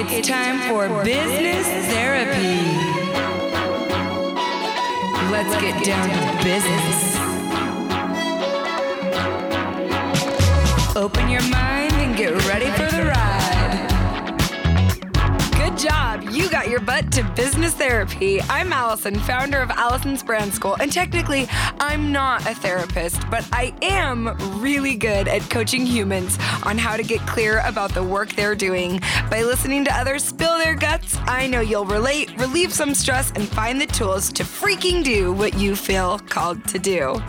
It's time for Business Therapy. Let's get down to business. Open your mind and get ready for the ride. Good job. You got your butt to Business Therapy. I'm Allison, founder of Allison's Brand School, and technically, I'm not a therapist, but I am really good at coaching humans on how to get clear about the work they're doing. By listening to others spill their guts, I know you'll relate, relieve some stress, and find the tools to freaking do what you feel called to do.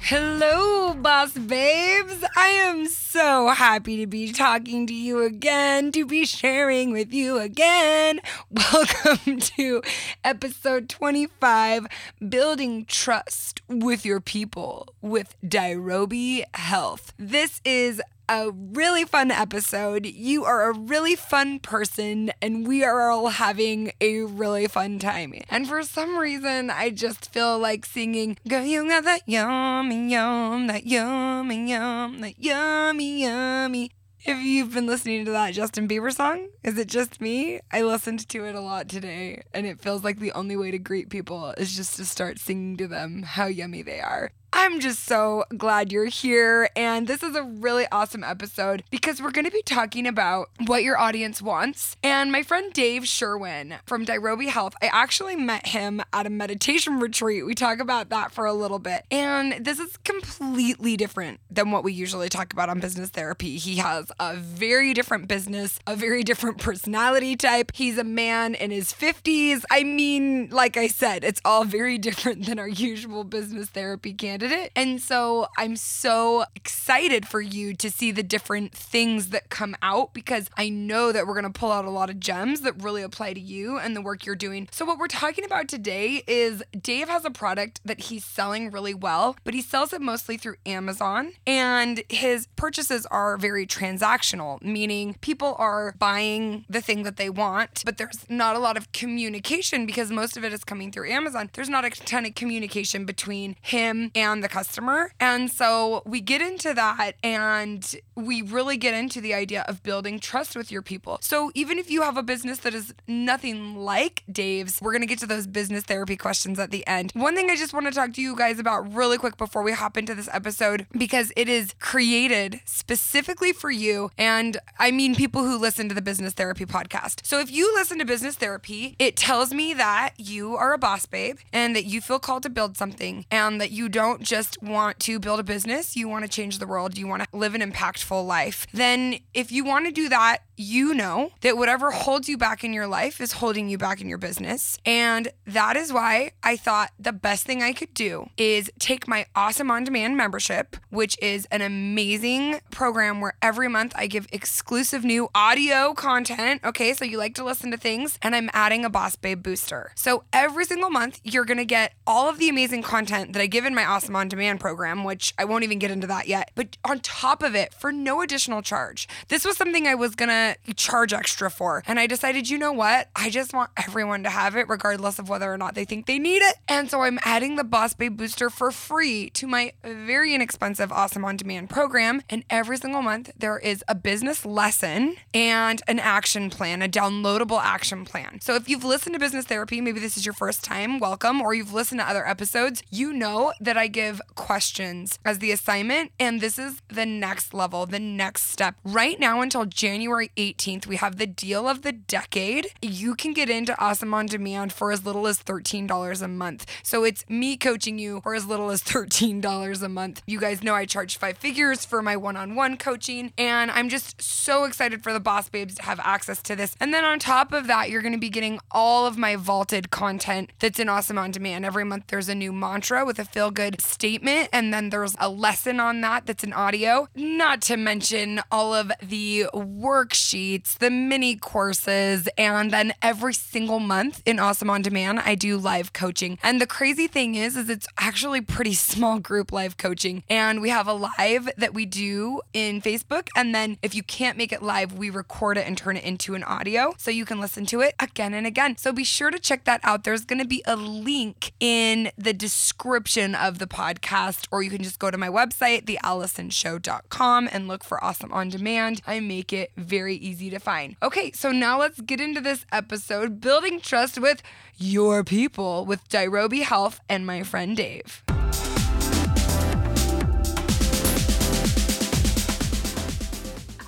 Hello, Boss Babes. I am so happy to be talking to you again, to be sharing with you again. Welcome to episode 25, Building Trust with Your People with Dirobi Health. This is a really fun episode. You are a really fun person, and we are all having a really fun time. And for some reason, I just feel like singing, "Girl, you got that yummy yum, that yummy yum, that yummy yummy." If you've been listening to that Justin Bieber song, is it just me? I listened to it a lot today, and it feels like the only way to greet people is just to start singing to them how yummy they are. I'm just so glad you're here, and this is a really awesome episode because we're going to be talking about what your audience wants. And my friend Dave Sherwin from Dirobi Health, I actually met him at a meditation retreat. We talk about that for a little bit, and this is completely different than what we usually talk about on Business Therapy. He has a very different business, a very different personality type. He's a man in his 50s. I mean, like I said, it's all very different than our usual Business Therapy candidates. And so I'm so excited for you to see the different things that come out, because I know that we're going to pull out a lot of gems that really apply to you and the work you're doing. So what we're talking about today is Dave has a product that he's selling really well, but he sells it mostly through Amazon, and his purchases are very transactional, meaning people are buying the thing that they want, but there's not a lot of communication because most of it is coming through Amazon. There's not a ton of communication between him and the customer. And so we get into that, and we really get into the idea of building trust with your people. So even if you have a business that is nothing like Dave's, we're going to get to those business therapy questions at the end. One thing I just want to talk to you guys about really quick before we hop into this episode, because it is created specifically for you. And I mean, people who listen to the Business Therapy podcast. So if you listen to Business Therapy, it tells me that you are a boss babe and that you feel called to build something, and that you don't just want to build a business, you want to change the world, you want to live an impactful life. Then if you want to do that, you know that whatever holds you back in your life is holding you back in your business. And that is why I thought the best thing I could do is take my Awesome On Demand membership, which is an amazing program where every month I give exclusive new audio content. Okay, so you like to listen to things, and I'm adding a Boss Babe Booster. So every single month, you're going to get all of the amazing content that I give in my Awesome On Demand program, which I won't even get into that yet. But on top of it, for no additional charge, this was something I was going to charge extra for. And I decided, you know what? I just want everyone to have it regardless of whether or not they think they need it. And so I'm adding the Boss Babe Booster for free to my very inexpensive Awesome On Demand program. And every single month there is a business lesson and an action plan, a downloadable action plan. So if you've listened to Business Therapy, maybe this is your first time, welcome, or you've listened to other episodes, you know that I give questions as the assignment. And this is the next level, the next step. Right now until January 18th, we have the deal of the decade. You can get into Awesome On Demand for as little as $13 a month. So it's me coaching you for as little as $13 a month. You guys know I charge five figures for my one-on-one coaching, and I'm just so excited for the Boss Babes to have access to this. And then on top of that, you're going to be getting all of my vaulted content that's in Awesome On Demand. Every month there's a new mantra with a feel-good statement, and then there's a lesson on that that's in audio, not to mention all of the workshops, the mini courses, and then every single month in Awesome On Demand, I do live coaching. And the crazy thing is it's actually pretty small group live coaching. And we have a live that we do in Facebook. And then if you can't make it live, we record it and turn it into an audio so you can listen to it again and again. So be sure to check that out. There's going to be a link in the description of the podcast, or you can just go to my website, theallisonshow.com, and look for Awesome On Demand. I make it very very easy to find. Okay, so now let's get into this episode, building trust with your people with Dirobi Health and my friend Dave.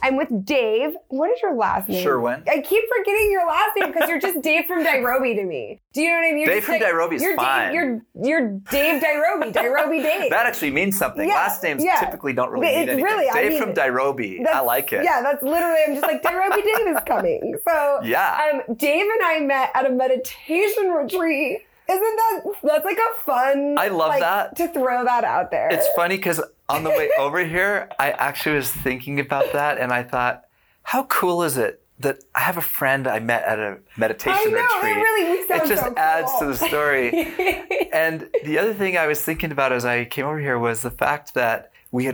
I'm with Dave. What is your last name? Sherwin. I keep forgetting your last name because you're just Dave from Dirobi to me. Do you know what I mean? You're Dave from Dirobi is fine. You're Dave Dirobi. Dirobi Dave. That actually means something. Yeah, last names typically don't really mean anything. Really, Dave from Dirobi. I like it. Yeah, that's literally, I'm just like, Dirobi Dave is coming. So Dave and I met at a meditation retreat. Isn't that's like a fun, I love that, to throw that out there. It's funny because on the way over here, I actually was thinking about that and I thought, how cool is it that I have a friend I met at a meditation retreat? It really sounds so cool. Adds to the story. And the other thing I was thinking about as I came over here was the fact that we're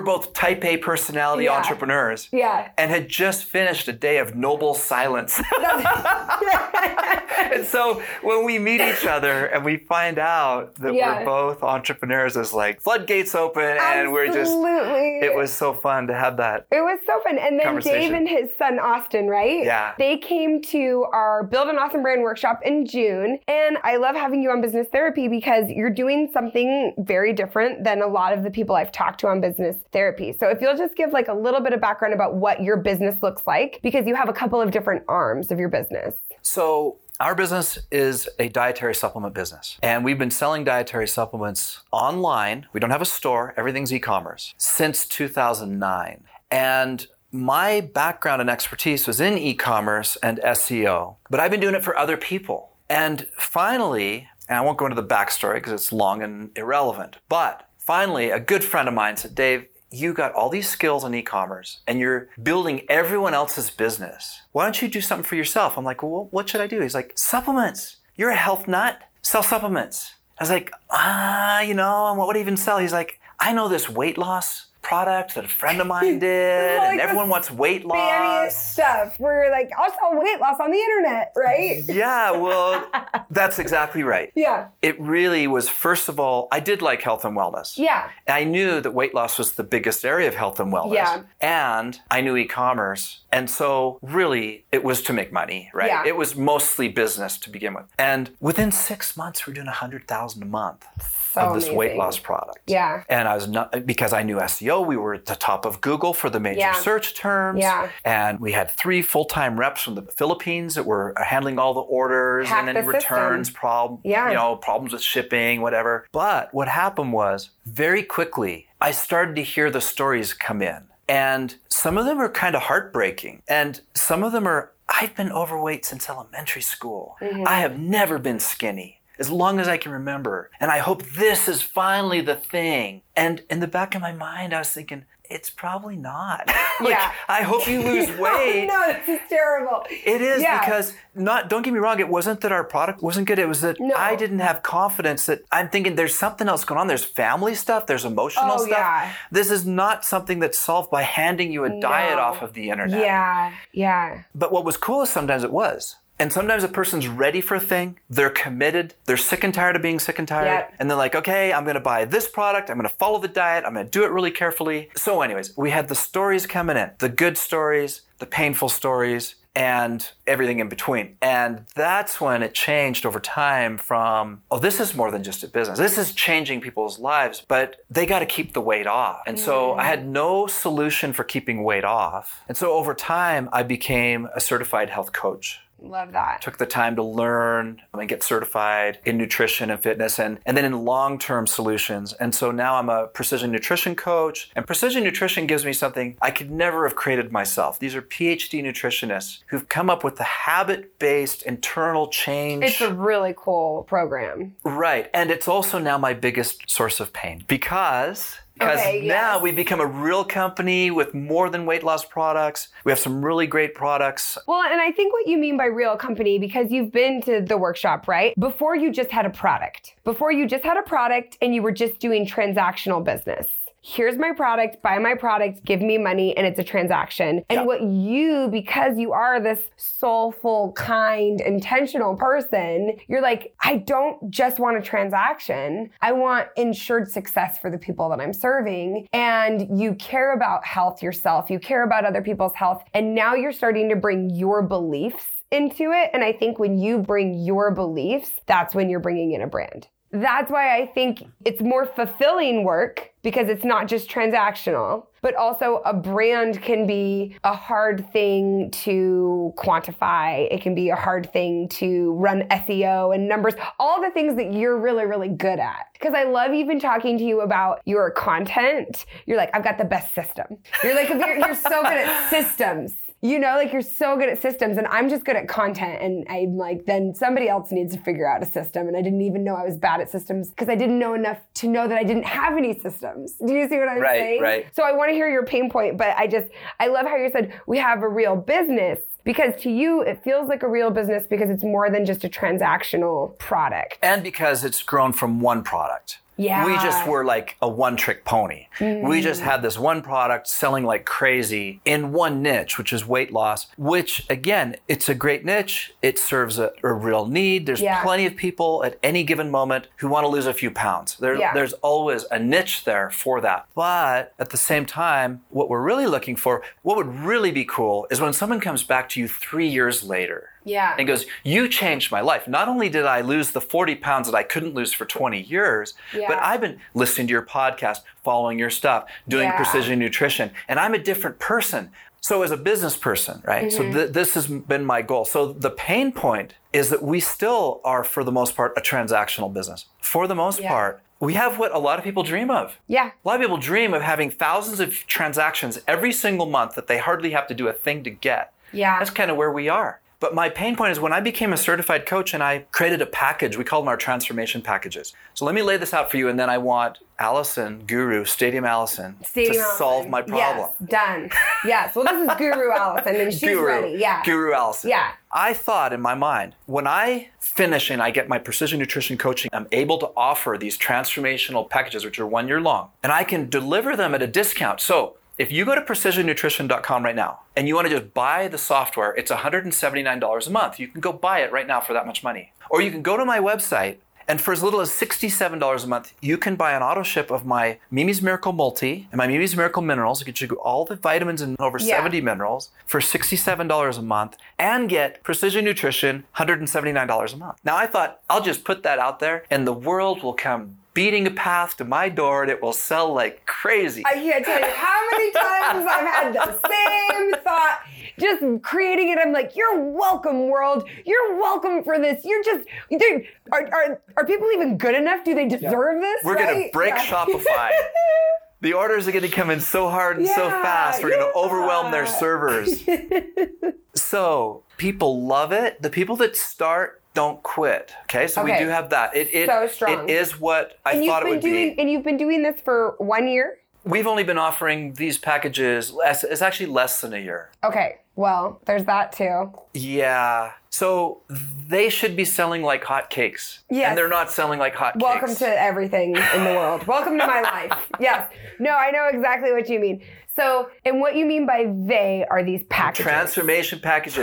both type A personality entrepreneurs and had just finished a day of noble silence. And so when we meet each other and we find out that we're both entrepreneurs, it's like floodgates open and it was so fun to have that. It was so fun. And then Dave and his son, Austin, right? Yeah. They came to our Build an Awesome Brand workshop in June. And I love having you on Business Therapy because you're doing something very different than a lot of the people I've talked to on Business Therapy. So if you'll just give like a little bit of background about what your business looks like, because you have a couple of different arms of your business. So our business is a dietary supplement business, and we've been selling dietary supplements online. We don't have a store. Everything's e-commerce since 2009. And my background and expertise was in e-commerce and SEO, but I've been doing it for other people. And finally, and I won't go into the backstory because it's long and irrelevant, but finally, a good friend of mine said, Dave, you got all these skills in e-commerce and you're building everyone else's business. Why don't you do something for yourself? I'm like, well, what should I do? He's like, supplements. You're a health nut. Sell supplements. I was like, and what would I even sell? He's like, I know this weight loss product that a friend of mine did, like, and everyone wants weight loss stuff. We're like, I'll sell weight loss on the internet, right? Yeah, well, that's exactly right. Yeah. It really was, first of all, I did like health and wellness. Yeah. And I knew that weight loss was the biggest area of health and wellness. Yeah. And I knew e-commerce. And so really, it was to make money, right? Yeah. It was mostly business to begin with. And within 6 months, we're doing $100,000 a month of this weight loss product. Yeah. And I was not, because I knew SEO, we were at the top of Google for the major search terms. Yeah. And we had 3 full-time reps from the Philippines that were handling all the orders and then the returns problem, problems with shipping, whatever. But what happened was very quickly, I started to hear the stories come in. And some of them are kind of heartbreaking. And some of them are, I've been overweight since elementary school. Mm-hmm. I have never been skinny as long as I can remember. And I hope this is finally the thing. And in the back of my mind, I was thinking, it's probably not. I hope you lose weight. No, this is terrible. It is because, don't get me wrong, it wasn't that our product wasn't good. It was that I didn't have confidence that I'm thinking there's something else going on. There's family stuff. There's emotional stuff. Yeah. This is not something that's solved by handing you a diet off of the internet. Yeah, yeah. But what was cool is sometimes it was. And sometimes a person's ready for a thing, they're committed, they're sick and tired of being sick and tired, and they're like, okay, I'm gonna buy this product, I'm gonna follow the diet, I'm gonna do it really carefully. So anyways, we had the stories coming in, the good stories, the painful stories, and everything in between. And that's when it changed over time from, this is more than just a business. This is changing people's lives, but they got to keep the weight off. And so I had no solution for keeping weight off. And so over time, I became a certified health coach. Love that. Took the time to learn and get certified in nutrition and fitness and then in long-term solutions. And so now I'm a precision nutrition coach, and precision nutrition gives me something I could never have created myself. These are PhD nutritionists who've come up with the habit-based internal change. It's a really cool program. Right. And it's also now my biggest source of pain because now we become a real company with more than weight loss products. We have some really great products. Well, and I think what you mean by real company, because you've been to the workshop, right? Before you just had a product and you were just doing transactional business. here's my product, buy my product, give me money, and it's a transaction. And what you, because you are this soulful, kind, intentional person, you're like, I don't just want a transaction. I want ensured success for the people that I'm serving. And you care about health yourself. You care about other people's health. And now you're starting to bring your beliefs into it. And I think when you bring your beliefs, that's when you're bringing in a brand. That's why I think it's more fulfilling work, because it's not just transactional, but also a brand can be a hard thing to quantify. It can be a hard thing to run SEO and numbers, all the things that you're really, really good at. Because I love even talking to you about your content. You're like, I've got the best system. You're like, you're so good at systems. You know, like you're so good at systems, and I'm just good at content, and I'm like, then somebody else needs to figure out a system, and I didn't even know I was bad at systems because I didn't know enough to know that I didn't have any systems. Do you see what I'm saying? Right. So I want to hear your pain point, but I love how you said we have a real business. Because to you, it feels like a real business because it's more than just a transactional product. And because it's grown from one product. Yeah. We just were like a one-trick pony. Mm. We just had this one product selling like crazy in one niche, which is weight loss, which again, it's a great niche. It serves a real need. There's plenty of people at any given moment who want to lose a few pounds. There's always a niche there for that. But at the same time, what we're really looking for, what would really be cool is when someone comes back to you 3 years later. Yeah. And goes, you changed my life. Not only did I lose the 40 pounds that I couldn't lose for 20 years, but I've been listening to your podcast, following your stuff, doing precision nutrition, and I'm a different person. So as a business person, right? Mm-hmm. So this has been my goal. So the pain point is that we still are, for the most part, a transactional business. For the most part, we have what a lot of people dream of. Yeah. A lot of people dream of having thousands of transactions every single month that they hardly have to do a thing to get. Yeah. That's kind of where we are. But my pain point is when I became a certified coach and I created a package, we call them our transformation packages. So let me lay this out for you, and then I want Allison, Guru, Stadium Allison. Solve my problem. Yes, done. Yes, well this is Guru Allison, and she's ready. Yeah. Guru Allison. Yeah. I thought in my mind, when I finish and I get my precision nutrition coaching, I'm able to offer these transformational packages, which are 1 year long, and I can deliver them at a discount. So if you go to precisionnutrition.com right now and you want to just buy the software, it's $179 a month. You can go buy it right now for that much money. Or you can go to my website and for as little as $67 a month, you can buy an auto ship of my Mimi's Miracle Multi and my Mimi's Miracle Minerals. It gets you all the vitamins and over 70 minerals for $67 a month and get Precision Nutrition $179 a month. Now I thought, I'll just put that out there and the world will come beating a path to my door, and it will sell like crazy. I can't tell you how many times I've had the same thought. Just creating it, I'm like, you're welcome, world. You're welcome for this. You're just, are people even good enough? Do they deserve this? We're going to break Shopify. The orders are going to come in so hard and so fast. We're going to overwhelm their servers. So people love it. The people that start don't quit. Okay, so we do have that. It so strong. It is what I thought it would be. And you've been doing this for 1 year? We've only been offering these packages, it's actually less than a year. Okay, well, there's that too. Yeah, so they should be selling like hotcakes. Yes. And they're not selling like hotcakes. Welcome to everything in the world. Welcome to my life. Yes, no, I know exactly what you mean. So, and what you mean by they are these packages? Transformation packages.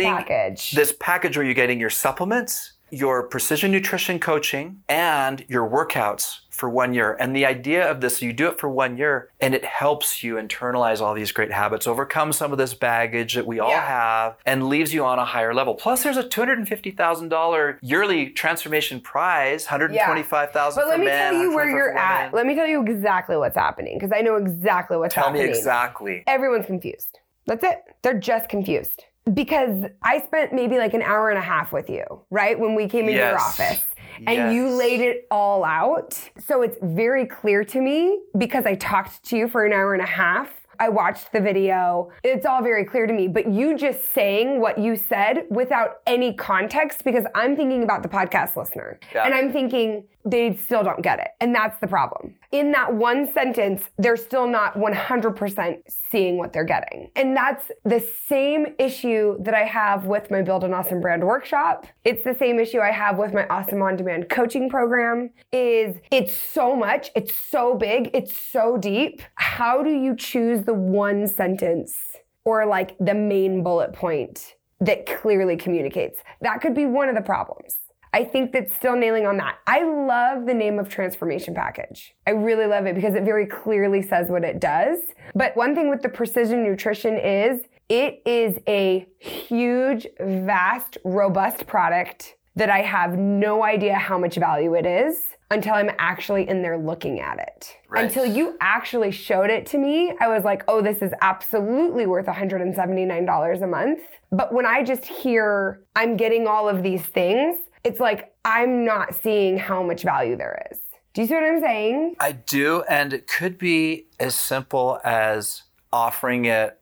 Package. This package where you're getting your supplements, your precision nutrition coaching, and your workouts for 1 year. And the idea of this, you do it for 1 year and it helps you internalize all these great habits, overcome some of this baggage that we all have, and leaves you on a higher level. Plus there's a $250,000 yearly transformation prize, $125,000 for men. But let me tell you where you're at. Let me tell you exactly what's happening, because I know exactly what's happening. Tell me exactly. Everyone's confused. That's it. They're just confused. Because I spent maybe like an hour and a half with you, right? When we came into your office. And you laid it all out. So it's very clear to me because I talked to you for an hour and a half. I watched the video. It's all very clear to me. But you just saying what you said without any context, because I'm thinking about the podcast listener. Yeah. And I'm thinking, they still don't get it. And that's the problem. In that one sentence, they're still not 100% seeing what they're getting. And that's the same issue that I have with my Build an Awesome Brand workshop. It's the same issue I have with my Awesome On Demand coaching program. Is it's so much, it's so big, it's so deep. How do you choose the one sentence or like the main bullet point that clearly communicates? That could be one of the problems. I think that's still nailing on that. I love the name of transformation package. I really love it because it very clearly says what it does. But one thing with the precision nutrition is it is a huge, vast, robust product that I have no idea how much value it is until I'm actually in there looking at it. Right. Until you actually showed it to me, I was like, oh, this is absolutely worth $179 a month. But when I just hear I'm getting all of these things, it's like I'm not seeing how much value there is. Do you see what I'm saying? I do, and it could be as simple as offering it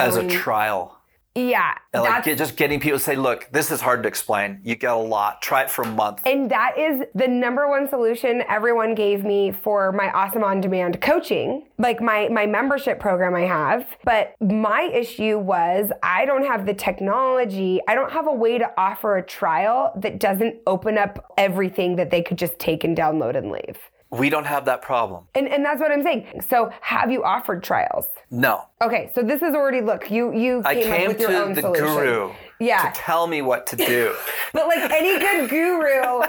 as a trial. Yeah. And like just getting people to say, look, this is hard to explain. You get a lot. Try it for a month. And that is the number one solution everyone gave me for my Awesome On Demand coaching, like my membership program I have. But my issue was I don't have the technology. I don't have a way to offer a trial that doesn't open up everything that they could just take and download and leave. We don't have that problem. And that's what I'm saying. So have you offered trials? No. Okay, so this is already, look, you came up with your own solution. I came to the guru to tell me what to do. But like any good guru,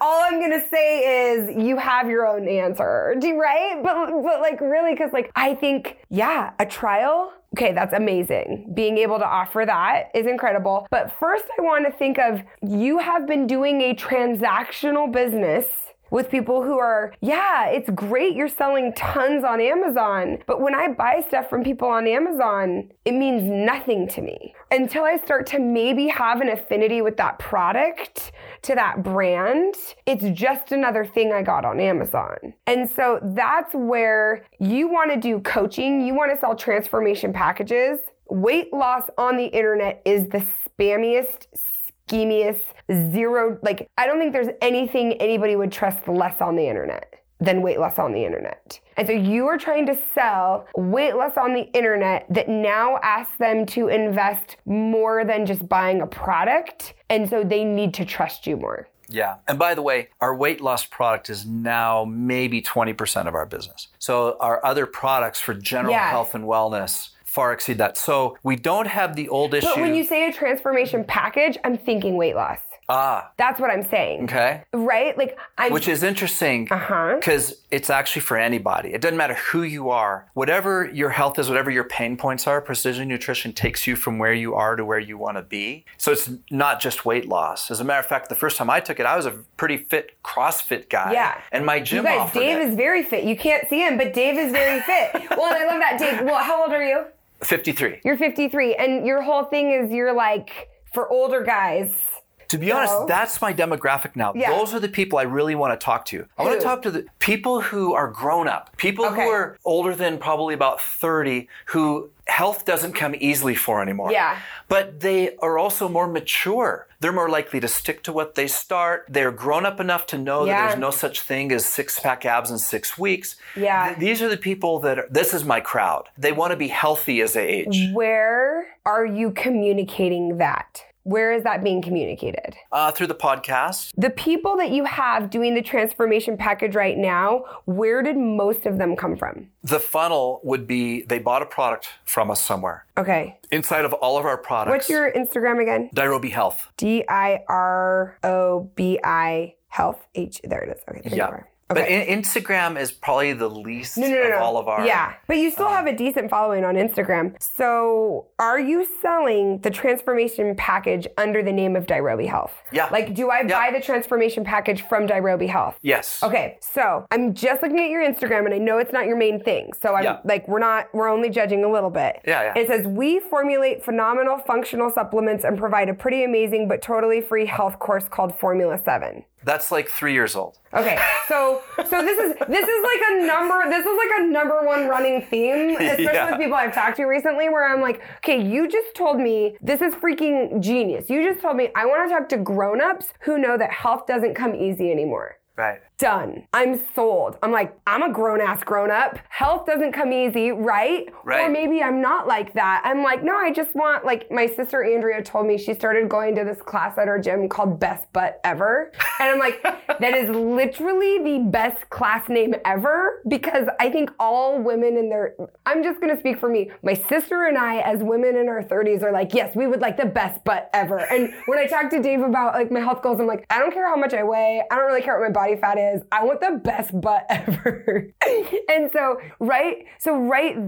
all I'm going to say is you have your own answer, right? But like really, because like I think, a trial, okay, that's amazing. Being able to offer that is incredible. But first I want to think of you have been doing a transactional business with people who are, it's great you're selling tons on Amazon, but when I buy stuff from people on Amazon, it means nothing to me. Until I start to maybe have an affinity with that product, to that brand, it's just another thing I got on Amazon. And so that's where you want to do coaching, you want to sell transformation packages. Weight loss on the internet is the spammiest, schemiest, zero, like I don't think there's anything anybody would trust less on the internet than weight loss on the internet. And so you are trying to sell weight loss on the internet that now asks them to invest more than just buying a product. And so they need to trust you more. Yeah. And by the way, our weight loss product is now maybe 20% of our business. So our other products for general health and wellness far exceed that. So we don't have the old issue. But when you say a transformation package, I'm thinking weight loss. That's what I'm saying. Okay. Right? Like which is interesting because it's actually for anybody. It doesn't matter who you are. Whatever your health is, whatever your pain points are, precision nutrition takes you from where you are to where you want to be. So it's not just weight loss. As a matter of fact, the first time I took it, I was a pretty fit CrossFit guy. Yeah. And my gym offered it. You guys, Dave is very fit. You can't see him, but Dave is very fit. Well, I love that, Dave. Well, how old are you? 53. You're 53. And your whole thing is you're like for older guys. To be honest, that's my demographic now. Yeah. Those are the people I really want to talk to. I want to talk to the people who are grown up, people who are older than probably about 30, who health doesn't come easily for anymore. Yeah. But they are also more mature. They're more likely to stick to what they start. They're grown up enough to know that there's no such thing as six-pack abs in 6 weeks. Yeah. These are the people that this is my crowd. They want to be healthy as they age. Where are you communicating that? Where is that being communicated? Through the podcast. The people that you have doing the transformation package right now, where did most of them come from? The funnel would be they bought a product from us somewhere. Okay. Inside of all of our products. What's your Instagram again? Dirobi Health. D-I-R-O-B-I Health. H. There it is. Okay. Yeah. Okay. But Instagram is probably the least of all of our... Yeah, but you still have a decent following on Instagram. So are you selling the transformation package under the name of Dirobi Health? Yeah. Like, do I buy the transformation package from Dirobi Health? Yes. Okay, so I'm just looking at your Instagram, and I know it's not your main thing. So I'm like, we're only judging a little bit. Yeah. It says, we formulate phenomenal functional supplements and provide a pretty amazing but totally free health course called Formula 7. That's like 3 years old. Okay, so this is like a number. This is like a number one running theme, especially with people I've talked to recently, where I'm like, okay, you just told me this is freaking genius. You just told me I want to talk to grown-ups who know that health doesn't come easy anymore. Right. done. I'm sold. I'm like, I'm a grown-ass grown-up. Health doesn't come easy, right? Right. Or maybe I'm not like that. I'm like, no, I just want, like, my sister Andrea told me she started going to this class at her gym called Best Butt Ever. And I'm like, that is literally the best class name ever, because I think all women in their, I'm just going to speak for me. My sister and I, as women in our 30s, are like, yes, we would like the best butt ever. And when I talk to Dave about, like, my health goals, I'm like, I don't care how much I weigh. I don't really care what my body fat is. I want the best butt ever. And so, right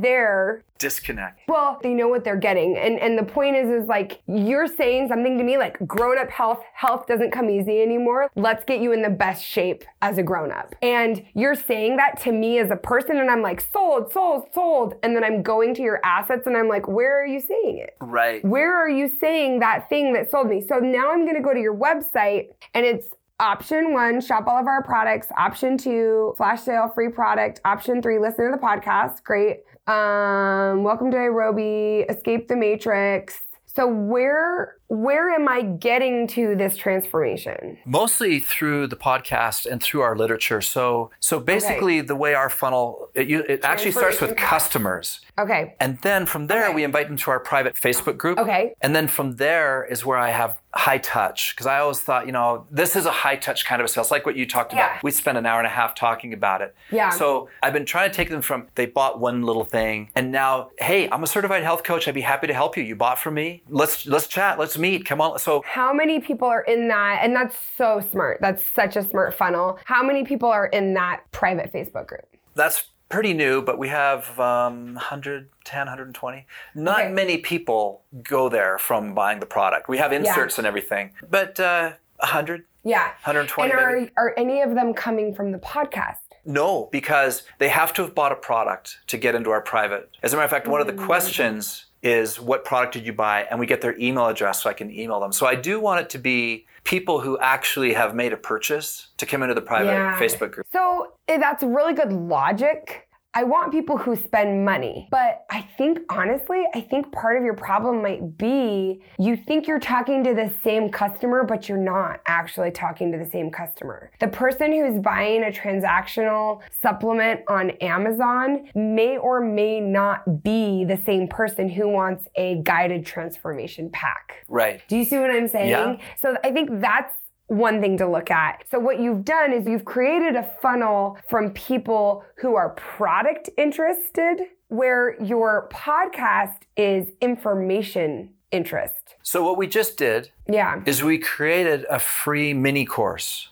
there. Disconnect. Well, they know what they're getting. And the point is like, you're saying something to me like, grown-up health doesn't come easy anymore. Let's get you in the best shape as a grown-up. And you're saying that to me as a person, and I'm like, sold. And then I'm going to your assets and I'm like, where are you saying it? Right. Where are you saying that thing that sold me? So now I'm going to go to your website, and it's option 1, shop all of our products. Option 2, flash sale, free product. Option 3, listen to the podcast. Great. Welcome to Dirobi, escape the matrix. So where am I getting to this transformation? Mostly through the podcast and through our literature. So basically, the way our funnel, it actually starts with customers. Okay. And then from there, we invite them to our private Facebook group. Okay. And then from there is where I have high touch, because I always thought, this is a high touch kind of a sale. It's like what you talked about. We spent an hour and a half talking about it. Yeah. So I've been trying to take them from, they bought one little thing, and now, hey, I'm a certified health coach. I'd be happy to help you. You bought from me. Let's chat. Let's meet. Come on. So how many people are in that? And that's so smart. That's such a smart funnel. How many people are in that private Facebook group? That's pretty new, but we have 110, 120. Not many people go there from buying the product. We have inserts and everything, but 100, 120. And are any of them coming from the podcast? No, because they have to have bought a product to get into our private. As a matter of fact, one of the questions is, what product did you buy? And we get their email address so I can email them. So I do want it to be people who actually have made a purchase to come into the private Facebook group. So that's really good logic. I want people who spend money, but I think, honestly, part of your problem might be you think you're talking to the same customer, but you're not actually talking to the same customer. The person who's buying a transactional supplement on Amazon may or may not be the same person who wants a guided transformation pack. Right. Do you see what I'm saying? Yeah. So I think that's one thing to look at. So what you've done is you've created a funnel from people who are product interested, where your podcast is information interest. So what we just did is we created a free mini course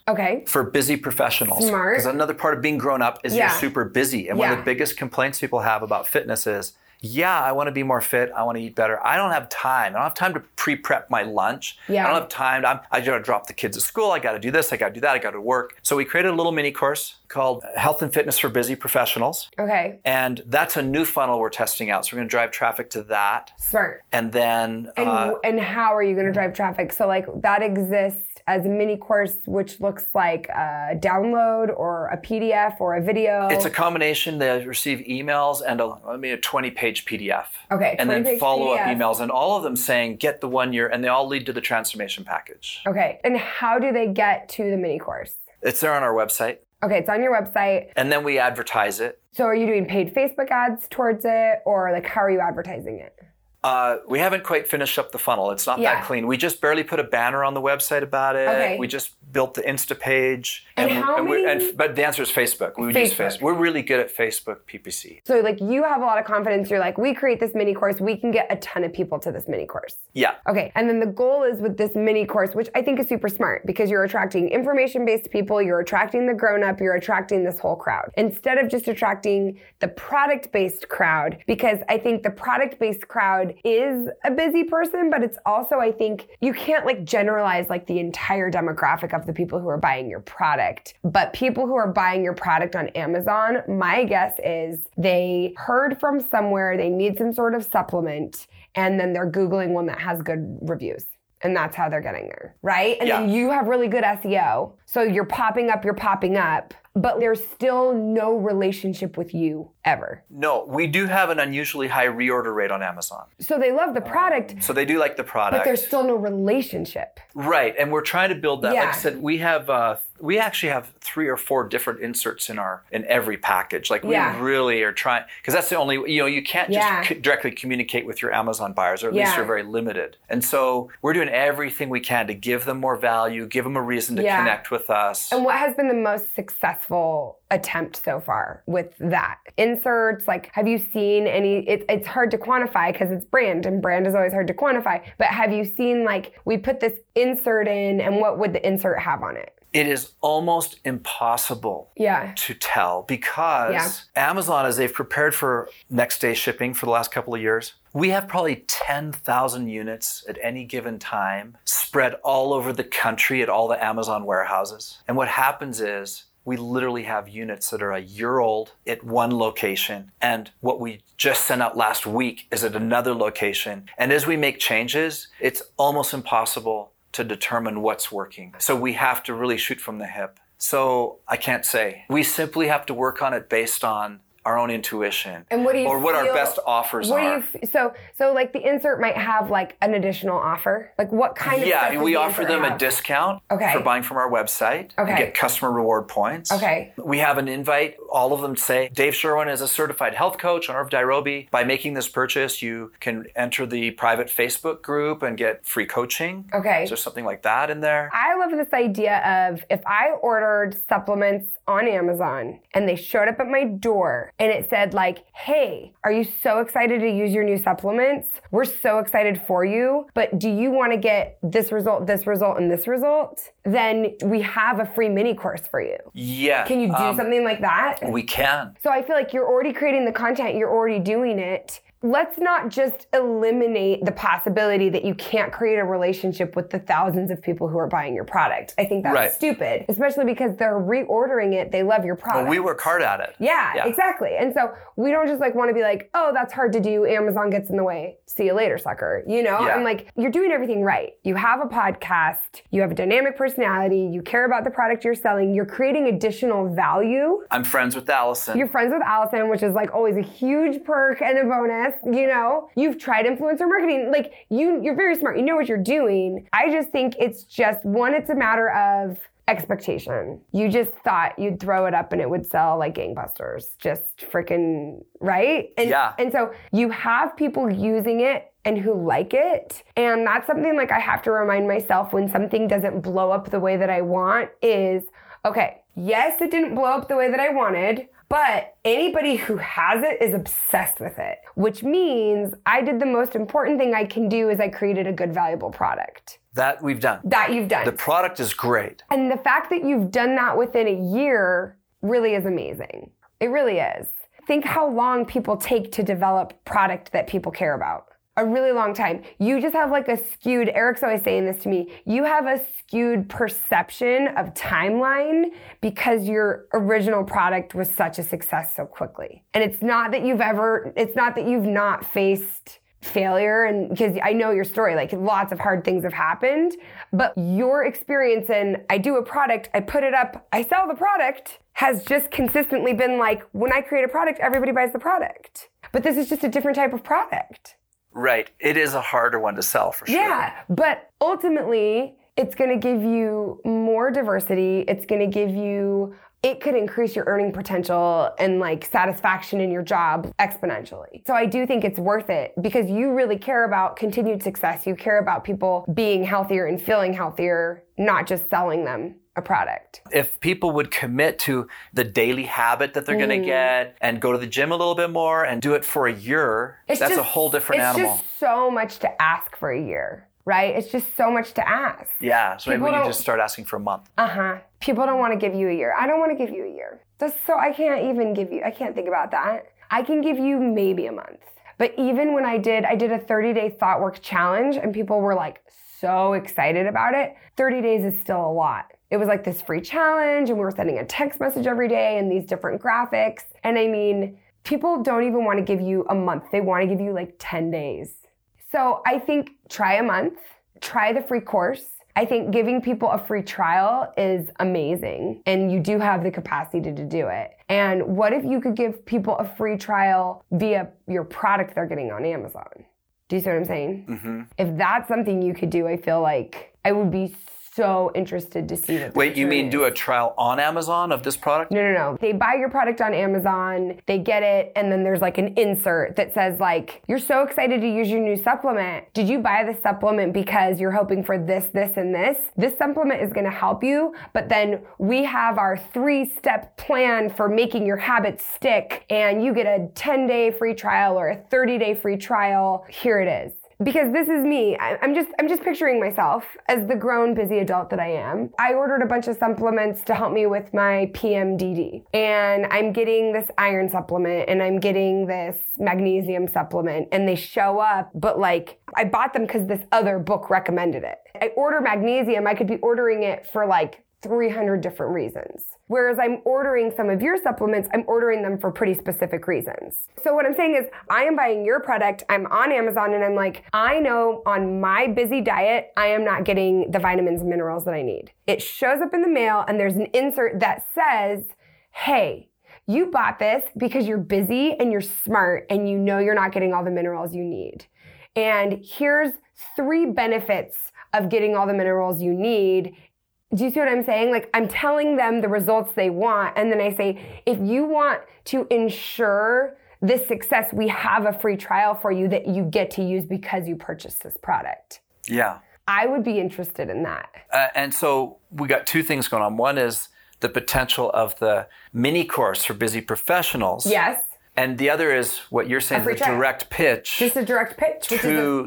for busy professionals. Smart. Because another part of being grown up is you're super busy. And one of the biggest complaints people have about fitness is, I want to be more fit. I want to eat better. I don't have time. I don't have time to pre-prep my lunch. Yeah. I don't have time. I got to drop the kids at school. I got to do this. I got to do that. I got to work. So we created a little mini course called Health and Fitness for Busy Professionals. Okay. And that's a new funnel we're testing out. So we're going to drive traffic to that. Smart. And then... And how are you going to drive traffic? So like that exists as a mini course, which looks like a download or a PDF or a video. It's a combination. They receive emails and a 20-page PDF. Okay. And then follow-up emails, and all of them saying, get the 1 year, and they all lead to the transformation package. Okay. And how do they get to the mini course? It's there on our website. Okay, it's on your website. And then we advertise it. So are you doing paid Facebook ads towards it, or like how are you advertising it? We haven't quite finished up the funnel. It's not that clean. We just barely put a banner on the website about it. Okay. We just built the Insta page. But the answer is Facebook. We would use Facebook. We're really good at Facebook PPC. So like you have a lot of confidence. You're like, we create this mini course. We can get a ton of people to this mini course. Yeah. Okay. And then the goal is with this mini course, which I think is super smart, because you're attracting information-based people. You're attracting the grown-up. You're attracting this whole crowd, instead of just attracting the product-based crowd, because I think the product-based crowd is a busy person, but it's also, I think you can't like generalize like the entire demographic of the people who are buying your product. But people who are buying your product on Amazon, my guess is they heard from somewhere, they need some sort of supplement, and then they're Googling one that has good reviews. And that's how they're getting there, right? And then you have really good SEO. So you're popping up. but there's still no relationship with you ever. No, we do have an unusually high reorder rate on Amazon. So they love the product. So they do like the product. But there's still no relationship. Right, and we're trying to build that. Yeah. Like I said, we actually have 3 or 4 different inserts in every package. Like we really are trying, because that's the only, you can't just directly communicate with your Amazon buyers, or at least you're very limited. And so we're doing everything we can to give them more value, give them a reason to connect with us. And what has been the most successful attempt so far with that? Inserts, like, have you seen any, it's hard to quantify because it's brand, and brand is always hard to quantify, but have you seen, like, we put this insert in and what would the insert have on it? It is almost impossible to tell because Amazon, as they've prepared for next day shipping for the last couple of years, we have probably 10,000 units at any given time spread all over the country at all the Amazon warehouses. And what happens is, we literally have units that are a year old at one location, and what we just sent out last week is at another location. And as we make changes, it's almost impossible to determine what's working. So we have to really shoot from the hip. So I can't say. We simply have to work on it based on our own intuition, and what our best offers are. So like the insert might have like an additional offer. Like what kind of stuff? Yeah, we offer them a discount for buying from our website. Okay. You get customer reward points. Okay. We have an invite. All of them say, Dave Sherwin is a certified health coach, owner of Dirobi. By making this purchase, you can enter the private Facebook group and get free coaching. Okay. Is there something like that in there? I love this idea of if I ordered supplements on Amazon and they showed up at my door, and it said like, hey, are you so excited to use your new supplements? We're so excited for you, but do you want to get this result, and this result? Then we have a free mini course for you. Yeah. Can you do something like that? We can. So I feel like you're already creating the content, you're already doing it. Let's not just eliminate the possibility that you can't create a relationship with the thousands of people who are buying your product. I think that's stupid, especially because they're reordering it. They love your product. Well, we work hard at it. Yeah, exactly. And so we don't just like want to be like, oh, that's hard to do. Amazon gets in the way. See you later, sucker. I'm like, you're doing everything right. You have a podcast. You have a dynamic personality. You care about the product you're selling. You're creating additional value. I'm friends with Allison. You're friends with Allison, which is like always a huge perk and a bonus. You've tried influencer marketing. Like you're very smart. You know what you're doing. I just think it's just one, it's a matter of expectation. You just thought you'd throw it up and it would sell like gangbusters. Just freaking right. And so you have people using it and who like it. And that's something like I have to remind myself when something doesn't blow up the way that I want is, okay, yes, it didn't blow up the way that I wanted, but anybody who has it is obsessed with it, which means I did the most important thing I can do is I created a good, valuable product. That we've done. That you've done. The product is great. And the fact that you've done that within a year really is amazing. It really is. Think how long people take to develop product that people care about. A really long time. You just have like a skewed, Eric's always saying this to me, you have a skewed perception of timeline because your original product was such a success so quickly. And it's not that you've not faced failure, and because I know your story, like lots of hard things have happened, but your experience in I do a product, I put it up, I sell the product has just consistently been like, when I create a product, everybody buys the product. But this is just a different type of product. Right. It is a harder one to sell for sure. Yeah. But ultimately, it's going to give you more diversity. It's going to give you, it could increase your earning potential and like satisfaction in your job exponentially. So I do think it's worth it because you really care about continued success. You care about people being healthier and feeling healthier, not just selling them a product. If people would commit to the daily habit that they're going to get and go to the gym a little bit more and do it for a year, that's a whole different animal. It's just so much to ask for a year, right? It's just so much to ask. Yeah, so maybe you just start asking for a month. Uh-huh. People don't want to give you a year. I don't want to give you a year. I can't think about that. I can give you maybe a month. But even when I did a 30-day thought work challenge and people were like so excited about it, 30 days is still a lot. It was like this free challenge and we were sending a text message every day and these different graphics. And I mean, people don't even want to give you a month. They want to give you like 10 days. So I think try a month, try the free course. I think giving people a free trial is amazing, and you do have the capacity to do it. And what if you could give people a free trial via your product they're getting on Amazon? Do you see what I'm saying? Mm-hmm. If that's something you could do, I feel like I would be so interested to see that. Wait, you mean do a trial on Amazon of this product? No. They buy your product on Amazon, they get it, and then there's like an insert that says like, you're so excited to use your new supplement. Did you buy this supplement because you're hoping for this, this, and this? This supplement is gonna help you, but then we have our 3-step plan for making your habits stick, and you get a 10-day free trial or a 30-day free trial. Here it is. Because this is me. I'm just picturing myself as the grown, busy adult that I am. I ordered a bunch of supplements to help me with my PMDD. And I'm getting this iron supplement, and I'm getting this magnesium supplement, and they show up, but like, I bought them because this other book recommended it. I order magnesium, I could be ordering it for like 300 different reasons. Whereas I'm ordering some of your supplements, I'm ordering them for pretty specific reasons. So what I'm saying is I am buying your product, I'm on Amazon, and I'm like, I know on my busy diet, I am not getting the vitamins and minerals that I need. It shows up in the mail, and there's an insert that says, hey, you bought this because you're busy and you're smart and you know you're not getting all the minerals you need. And here's 3 benefits of getting all the minerals you need. Do you see what I'm saying? Like, I'm telling them the results they want, and then I say, if you want to ensure this success, we have a free trial for you that you get to use because you purchased this product. Yeah. I would be interested in that. And so we got 2 things going on. One is the potential of the mini course for busy professionals. Yes. And the other is what you're saying, the direct pitch. Just a direct pitch. To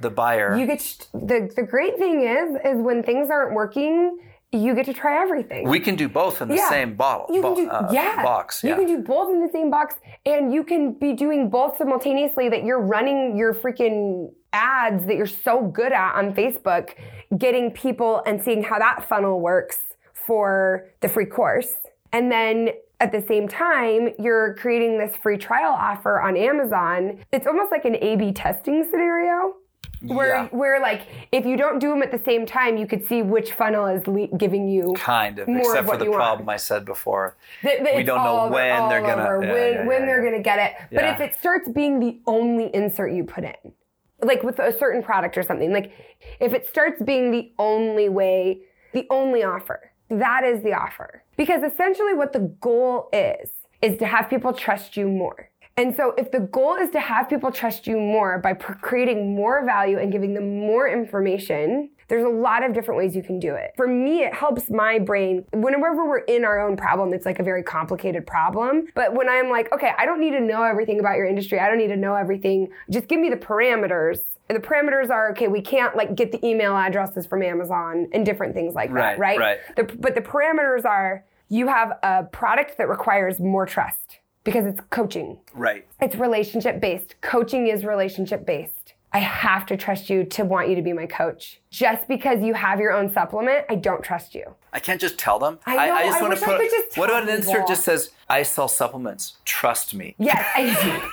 the buyer. You get the great thing is when things aren't working, you get to try everything. We can do both in the same bottle. You can do, box. Yeah. You can do both in the same box, and you can be doing both simultaneously, that you're running your freaking ads that you're so good at on Facebook, getting people and seeing how that funnel works for the free course. And then at the same time, you're creating this free trial offer on Amazon. It's almost like an A/B testing scenario where like if you don't do them at the same time, you could see which funnel is giving you kind of more, except of what for the you problem want. I said before. We don't know when they're going to get it. Yeah. But if it starts being the only insert you put in, like with a certain product or something, like if it starts being the only way, the only offer, that is the offer. Because essentially what the goal is to have people trust you more. And so if the goal is to have people trust you more by creating more value and giving them more information, there's a lot of different ways you can do it. For me, it helps my brain. Whenever we're in our own problem, it's like a very complicated problem. But when I'm like, okay, I don't need to know everything about your industry. I don't need to know everything. Just give me the parameters. And the parameters are, okay, we can't like get the email addresses from Amazon and different things like that, right? But the parameters are, you have a product that requires more trust because it's coaching. Right. It's relationship-based. Coaching is relationship-based. I have to trust you to want you to be my coach. Just because you have your own supplement, I don't trust you. I can't just tell them. I just want to put what about an insert just says, I sell supplements. Trust me. Yes, I do.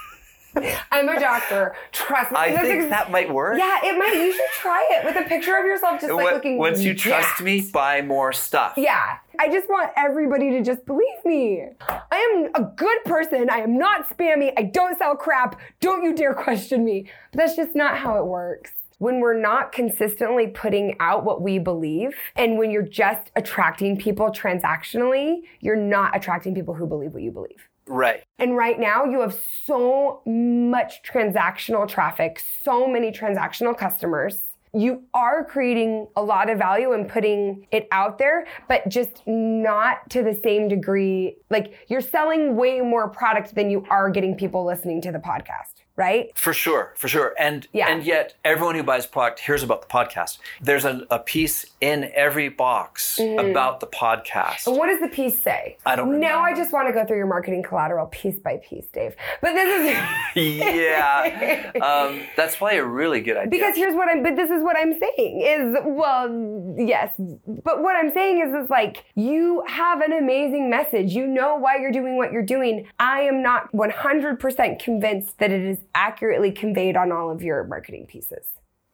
I'm a doctor. Trust me. I think that might work. Yeah, it might. You should try it with a picture of yourself just like looking. Once you trust me, buy more stuff. Yeah. I just want everybody to just believe me. I am a good person. I am not spammy. I don't sell crap. Don't you dare question me. But that's just not how it works. When we're not consistently putting out what we believe, and when you're just attracting people transactionally, you're not attracting people who believe what you believe. Right. And right now you have so much transactional traffic, so many transactional customers. You are creating a lot of value and putting it out there, but just not to the same degree. Like, you're selling way more product than you are getting people listening to the podcast. Right? For sure. And yet everyone who buys product hears about the podcast. There's a piece in every box about the podcast. And what does the piece say? I don't know. Now I just want to go through your marketing collateral piece by piece, Dave. But this is... yeah. That's probably a really good idea. Because here's what I'm... But this is what I'm saying is, well, yes. But what I'm saying is like, you have an amazing message. You know why you're doing what you're doing. I am not 100% convinced that it is accurately conveyed on all of your marketing pieces.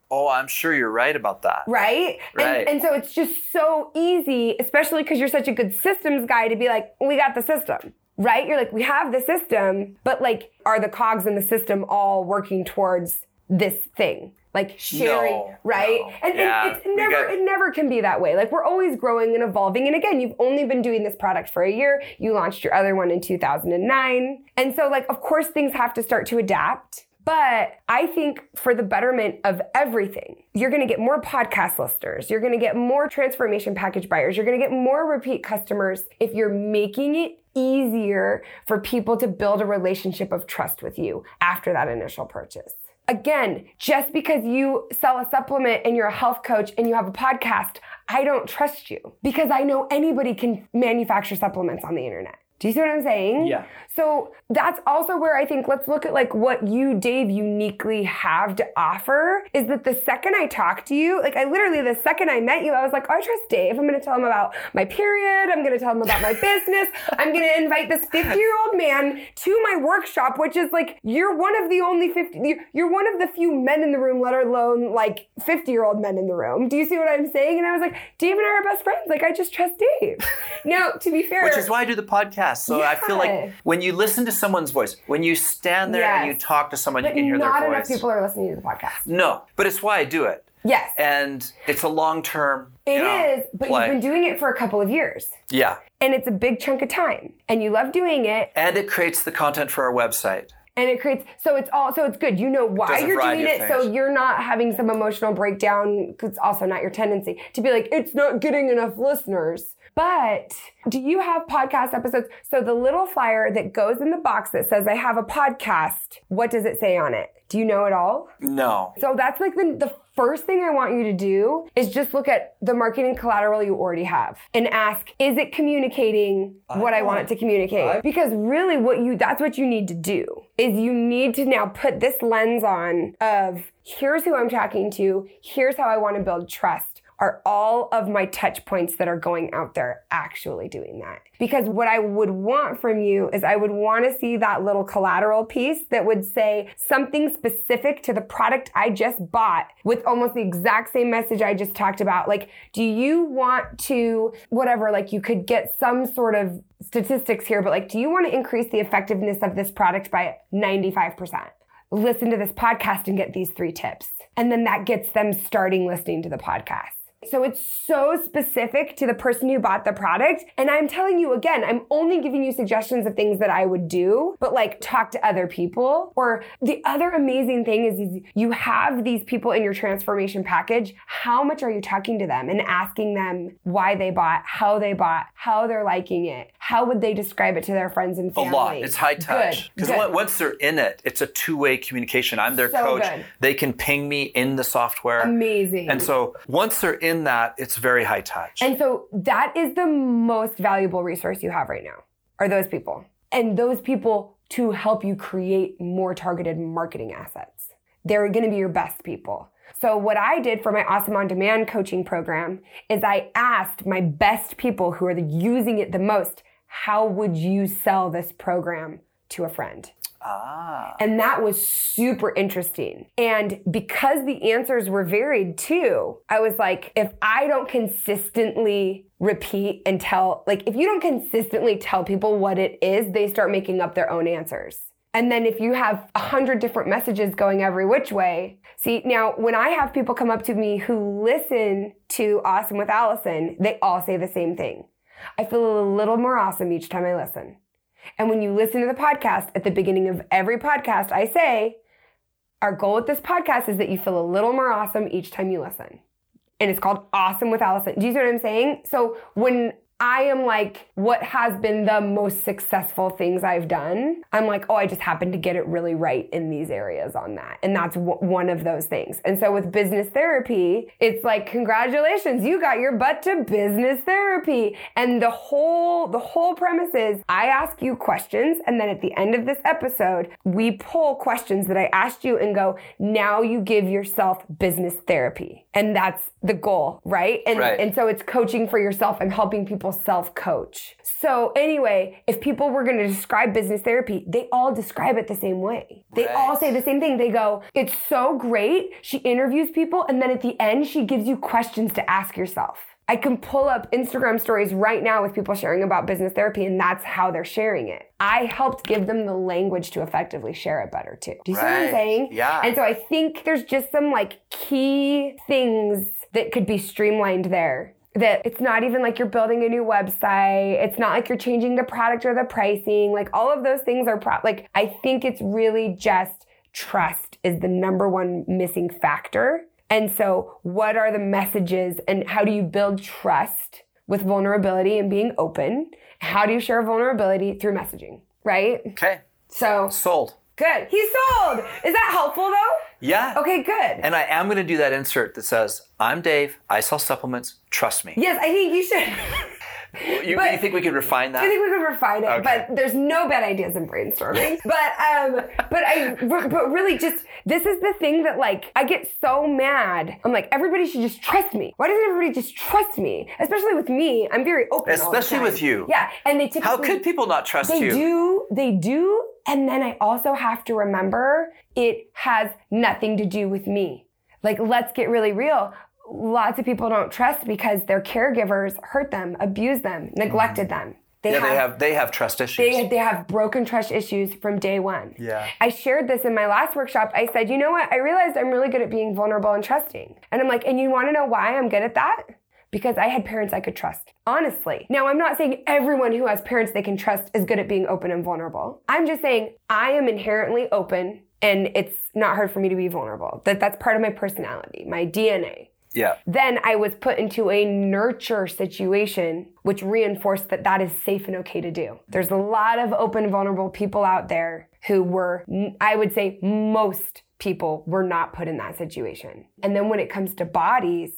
oh, I'm sure you're right about that. Right? Right. And so it's just so easy, especially because you're such a good systems guy, to be like, we got the system. Right? You're like, we have the system, but like, are the cogs in the system all working towards this thing? Like sharing, right? No. And it never can be that way. Like, we're always growing and evolving. And again, you've only been doing this product for a year. You launched your other one in 2009. And so, like, of course, things have to start to adapt. But I think for the betterment of everything, you're going to get more podcast listeners. You're going to get more transformation package buyers. You're going to get more repeat customers if you're making it easier for people to build a relationship of trust with you after that initial purchase. Again, just because you sell a supplement and you're a health coach and you have a podcast, I don't trust you, because I know anybody can manufacture supplements on the internet. Do you see what I'm saying? Yeah. So that's also where I think, let's look at like what you, Dave, uniquely have to offer, is that the second I talked to you, like, I literally, the second I met you, I was like, oh, I trust Dave. I'm going to tell him about my period. I'm going to tell him about my business. I'm going to invite this 50-year-old man to my workshop, which is like, you're one of the few men in the room, let alone like 50-year-old men in the room. Do you see what I'm saying? And I was like, Dave and I are best friends. Like, I just trust Dave. Now, to be fair. Which is why I do the podcast. So yeah. I feel like when you listen to someone's voice, when you stand there and you talk to someone, but you can hear their voice. Not enough people are listening to the podcast. No, but it's why I do it. Yes. And it's a long-term play. You've been doing it for a couple of years. Yeah. And it's a big chunk of time. And you love doing it. And it creates the content for our website. And it creates, so it's good. You know why you're doing it, so you're not having some emotional breakdown. It's also not your tendency to be like, it's not getting enough listeners. But do you have podcast episodes? So the little flyer that goes in the box that says, I have a podcast, what does it say on it? Do you know it all? No. So that's like the first thing I want you to do is just look at the marketing collateral you already have and ask, is it communicating what I want it to communicate? Because really that's what you need to do, is you need to now put this lens on of, here's who I'm talking to, here's how I want to build trust. Are all of my touch points that are going out there actually doing that? Because what I would want from you is, I would want to see that little collateral piece that would say something specific to the product I just bought with almost the exact same message I just talked about. Like, do you want to, whatever, like, you could get some sort of statistics here, but like, do you want to increase the effectiveness of this product by 95%? Listen to this podcast and get these 3 tips. And then that gets them starting listening to the podcast. So it's so specific to the person who bought the product. And I'm telling you again, I'm only giving you suggestions of things that I would do, but like, talk to other people. Or the other amazing thing is you have these people in your transformation package. How much are you talking to them and asking them why they bought, how they're liking it? How would they describe it to their friends and family? A lot. It's high touch. Because once they're in it, it's a two-way communication. I'm their coach. Good. They can ping me in the software. Amazing. And so once they're in that, it's very high touch. And so that is the most valuable resource you have right now, are those people. And those people to help you create more targeted marketing assets. They're going to be your best people. So what I did for my Awesome On Demand coaching program is I asked my best people who are using it the most, how would you sell this program to a friend? And that was super interesting. And because the answers were varied too, I was like, if I don't consistently repeat and tell, like, if you don't consistently tell people what it is, they start making up their own answers. And then if you have 100 different messages going every which way, see, now when I have people come up to me who listen to Awesome with Allison, they all say the same thing. I feel a little more awesome each time I listen. And when you listen to the podcast, at the beginning of every podcast, I say, our goal with this podcast is that you feel a little more awesome each time you listen. And it's called Awesome with Allison. Do you see what I'm saying? So when I am like, what has been the most successful things I've done? I'm like, oh, I just happened to get it really right in these areas on that. And that's one of those things. And so with business therapy, it's like, congratulations, you got your butt to business therapy. And the whole premise is, I ask you questions. And then at the end of this episode, we pull questions that I asked you and go, now you give yourself business therapy. And that's the goal, right? And so it's coaching for yourself and helping people people self-coach. So anyway, if people were going to describe business therapy, they all describe it the same way. They right. all say the same thing. They go, it's so great. She interviews people, and then at the end, she gives you questions to ask yourself. I can pull up Instagram stories right now with people sharing about business therapy, and that's how they're sharing it. I helped give them the language to effectively share it better too. Do you see what I'm saying? Yeah. And so I think there's just some like key things that could be streamlined there. That it's not even like you're building a new website. It's not like you're changing the product or the pricing. Like all of those things are like I think it's really just trust is the number one missing factor. And so what are the messages and how do you build trust with vulnerability and being open? How do you share vulnerability through messaging, right? Okay. So. Sold. Good. He's sold. Is that helpful though? Yeah. Okay, good. And I am going to do that insert that says, I'm Dave. I sell supplements. Trust me. Yes, I think you should. You think we could refine that? I think we could refine it, okay. But there's no bad ideas in brainstorming. But really just, this is the thing that like, I get so mad. I'm like, everybody should just trust me. Why doesn't everybody just trust me? Especially with me, I'm very open. Especially with you. Yeah, and they typically. How could people not trust you? They do. And then I also have to remember it has nothing to do with me. Like, let's get really real. Lots of people don't trust because their caregivers hurt them, abused them, neglected them. They have trust issues. They have broken trust issues from day one. Yeah. I shared this in my last workshop. I said, you know what? I realized I'm really good at being vulnerable and trusting. And I'm like, and you want to know why I'm good at that? Because I had parents I could trust, honestly. Now, I'm not saying everyone who has parents they can trust is good at being open and vulnerable. I'm just saying I am inherently open and it's not hard for me to be vulnerable. That's part of my personality, my DNA. Yeah. Then I was put into a nurture situation, which reinforced that is safe and okay to do. There's a lot of open, vulnerable people out there who were, I would say most people were not put in that situation. And then when it comes to bodies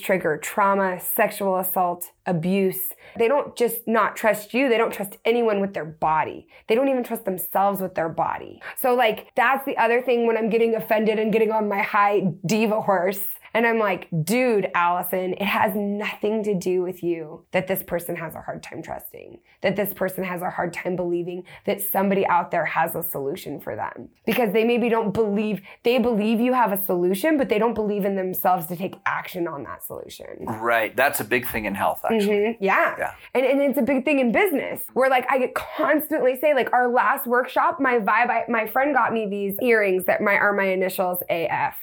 trigger trauma, sexual assault, abuse. They don't just not trust you. They don't trust anyone with their body. They don't even trust themselves with their body. So like, that's the other thing when I'm getting offended and getting on my high diva horse. And I'm like, dude, Allison, it has nothing to do with you that this person has a hard time trusting, that this person has a hard time believing that somebody out there has a solution for them. Because they maybe don't believe, they believe you have a solution, but they don't believe in themselves to take action on that solution. Right. That's a big thing in health, actually. Mm-hmm. Yeah. And it's a big thing in business where like I constantly say like our last workshop, my friend got me these earrings that are my initials AF.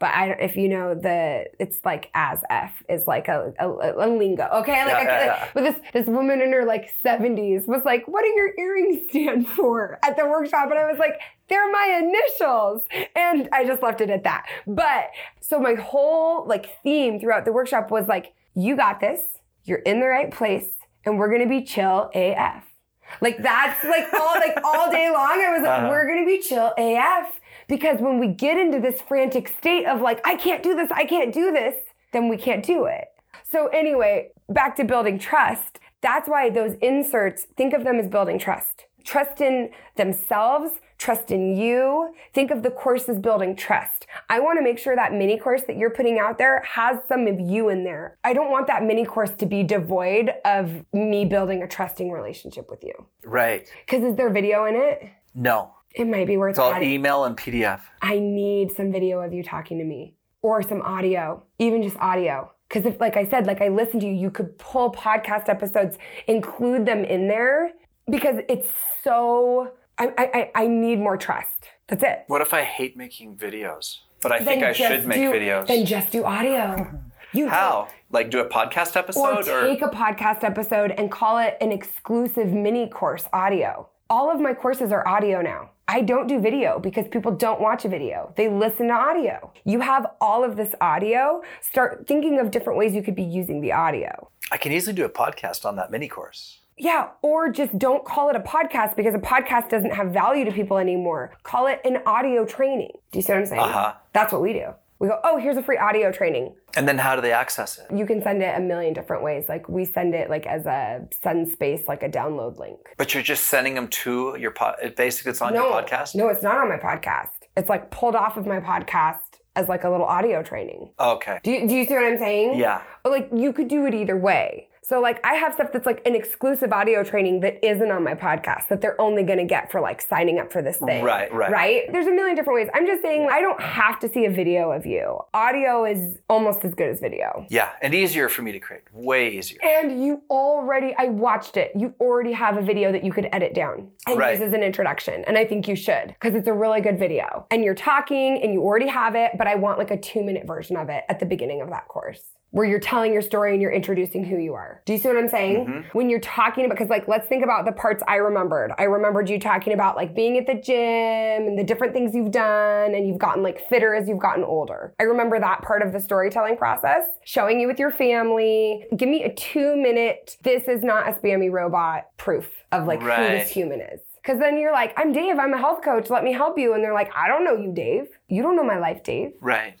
But if you know it's like as F is like a lingo, okay? Like, but this woman in her like 70s was like, what do your earrings stand for at the workshop? And I was like, they're my initials. And I just left it at that. But so my whole like theme throughout the workshop was like, you got this, you're in the right place, and we're gonna be chill AF. Like that's like all day long. I was like, we're gonna be chill AF. Because when we get into this frantic state of like, I can't do this, then we can't do it. So anyway, back to building trust. That's why those inserts, think of them as building trust. Trust in themselves, trust in you. Think of the course as building trust. I want to make sure that mini course that you're putting out there has some of you in there. I don't want that mini course to be devoid of me building a trusting relationship with you. Right. Because is there video in it? No. It might be worth it. It's all email and PDF. I need some video of you talking to me or some audio, even just audio. Because if, like I said, like I listened to you, you could pull podcast episodes, include them in there because it's so, I need more trust. That's it. What if I hate making videos, but I think I should make videos? Then just do audio. How? Like do a podcast episode? Or take a podcast episode and call it an exclusive mini course audio. All of my courses are audio now. I don't do video because people don't watch a video. They listen to audio. You have all of this audio. Start thinking of different ways you could be using the audio. I can easily do a podcast on that mini course. Yeah, or just don't call it a podcast because a podcast doesn't have value to people anymore. Call it an audio training. Do you see what I'm saying? Uh-huh. That's what we do. We go, oh, here's a free audio training. And then how do they access it? You can send it a million different ways. Like we send it like as a Sunspace, like a download link. But you're just sending them to your podcast? Basically it's on your podcast? No, it's not on my podcast. It's like pulled off of my podcast as like a little audio training. Okay. Do you see what I'm saying? Yeah. Like you could do it either way. So like I have stuff that's like an exclusive audio training that isn't on my podcast that they're only going to get for like signing up for this thing. Right? There's a million different ways. I'm just saying I don't have to see a video of you. Audio is almost as good as video. Yeah. And easier for me to create. Way easier. And you already, I watched it. You already have a video that you could edit down and use as an introduction. And I think you should because it's a really good video. And you're talking and you already have it, but I want like a 2-minute version of it at the beginning of that course, where you're telling your story and you're introducing who you are. Do you see what I'm saying? Mm-hmm. When you're talking about, because like, let's think about the parts I remembered. I remembered you talking about like being at the gym and the different things you've done and you've gotten like fitter as you've gotten older. I remember that part of the storytelling process, showing you with your family. Give me a 2-minute, this is not a spammy robot proof of like who this human is. Because then you're like, I'm Dave, I'm a health coach, let me help you. And they're like, I don't know you, Dave. You don't know my life, Dave. Right?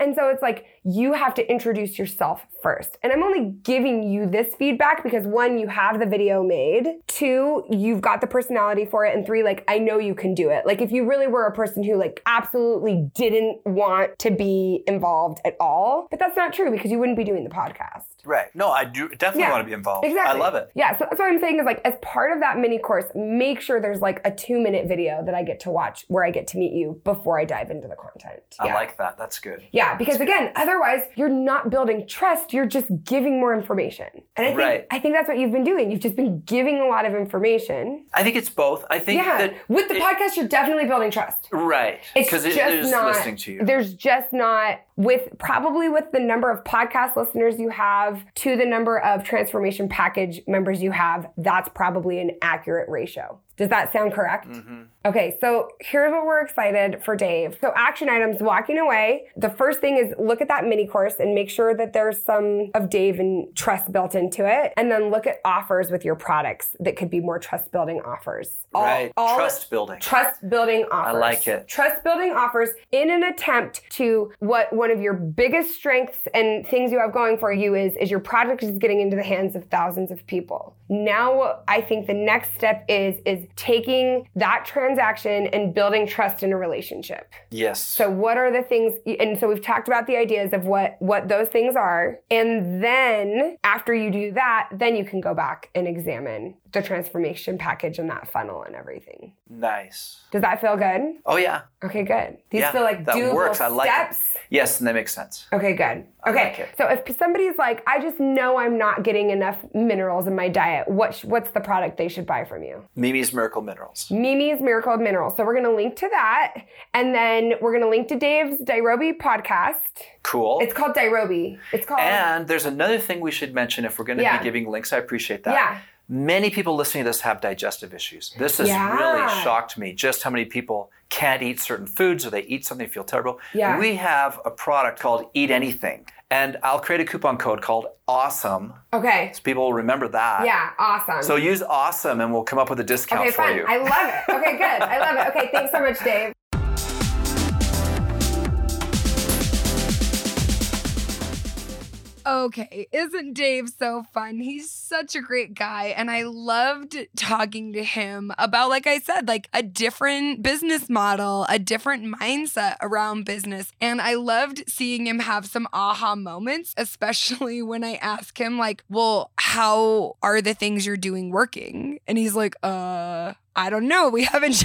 And so it's like, you have to introduce yourself first. And I'm only giving you this feedback because 1, you have the video made. 2, you've got the personality for it. And 3, like, I know you can do it. Like, if you really were a person who like absolutely didn't want to be involved at all, but that's not true because you wouldn't be doing the podcast. Right. No, I do definitely want to be involved. Exactly. I love it. Yeah. So that's what I'm saying is like, as part of that mini course, make sure there's like a 2-minute video that I get to watch where I get to meet you before I dive into the content. Yeah. I like that. That's good. Yeah. Because again, otherwise you're not building trust. You're just giving more information. And I think, I think that's what you've been doing. You've just been giving a lot of information. I think it's both. I think that with the podcast, you're definitely building trust. Right. It's just not listening to you. There's just not with the number of podcast listeners you have to the number of transformation package members you have, that's probably an accurate ratio. Does that sound correct? Mm-hmm. Okay, so here's what we're excited for Dave. So action items, walking away. The first thing is look at that mini course and make sure that there's some of Dave and trust built into it. And then look at offers with your products that could be more trust building offers. Trust building. Trust building offers. I like it. Trust building offers in an attempt to what one of your biggest strengths and things you have going for you is your product is getting into the hands of thousands of people. Now I think the next step is taking that transaction and building trust in a relationship. Yes. So what are the things, and so we've talked about the ideas of what those things are. And then after you do that, then you can go back and examine the transformation package and that funnel and everything. Nice. Does that feel good? Oh, yeah. Okay, good. These feel like doable steps. I like it. Yes, and they make sense. Okay, good. Okay, so if somebody's like, I just know I'm not getting enough minerals in my diet, what's the product they should buy from you? Mimi's Miracle Minerals. Mimi's Miracle Minerals. So we're going to link to that. And then we're going to link to Dave's Dirobi podcast. Cool. It's called Dirobi. And there's another thing we should mention if we're going to be giving links. I appreciate that. Yeah. Many people listening to this have digestive issues. This has really shocked me, just how many people can't eat certain foods or they eat something and feel terrible. Yeah. We have a product called Eat Anything. And I'll create a coupon code called AWESOME. Okay. So people will remember that. Yeah, awesome. So use AWESOME and we'll come up with a discount for you. I love it. Okay, good. I love it. Okay, thanks so much, Dave. Okay, isn't Dave so fun? He's such a great guy. And I loved talking to him about, like I said, like a different business model, a different mindset around business. And I loved seeing him have some aha moments, especially when I asked him like, well, how are the things you're doing working? And he's like, I don't know. We haven't.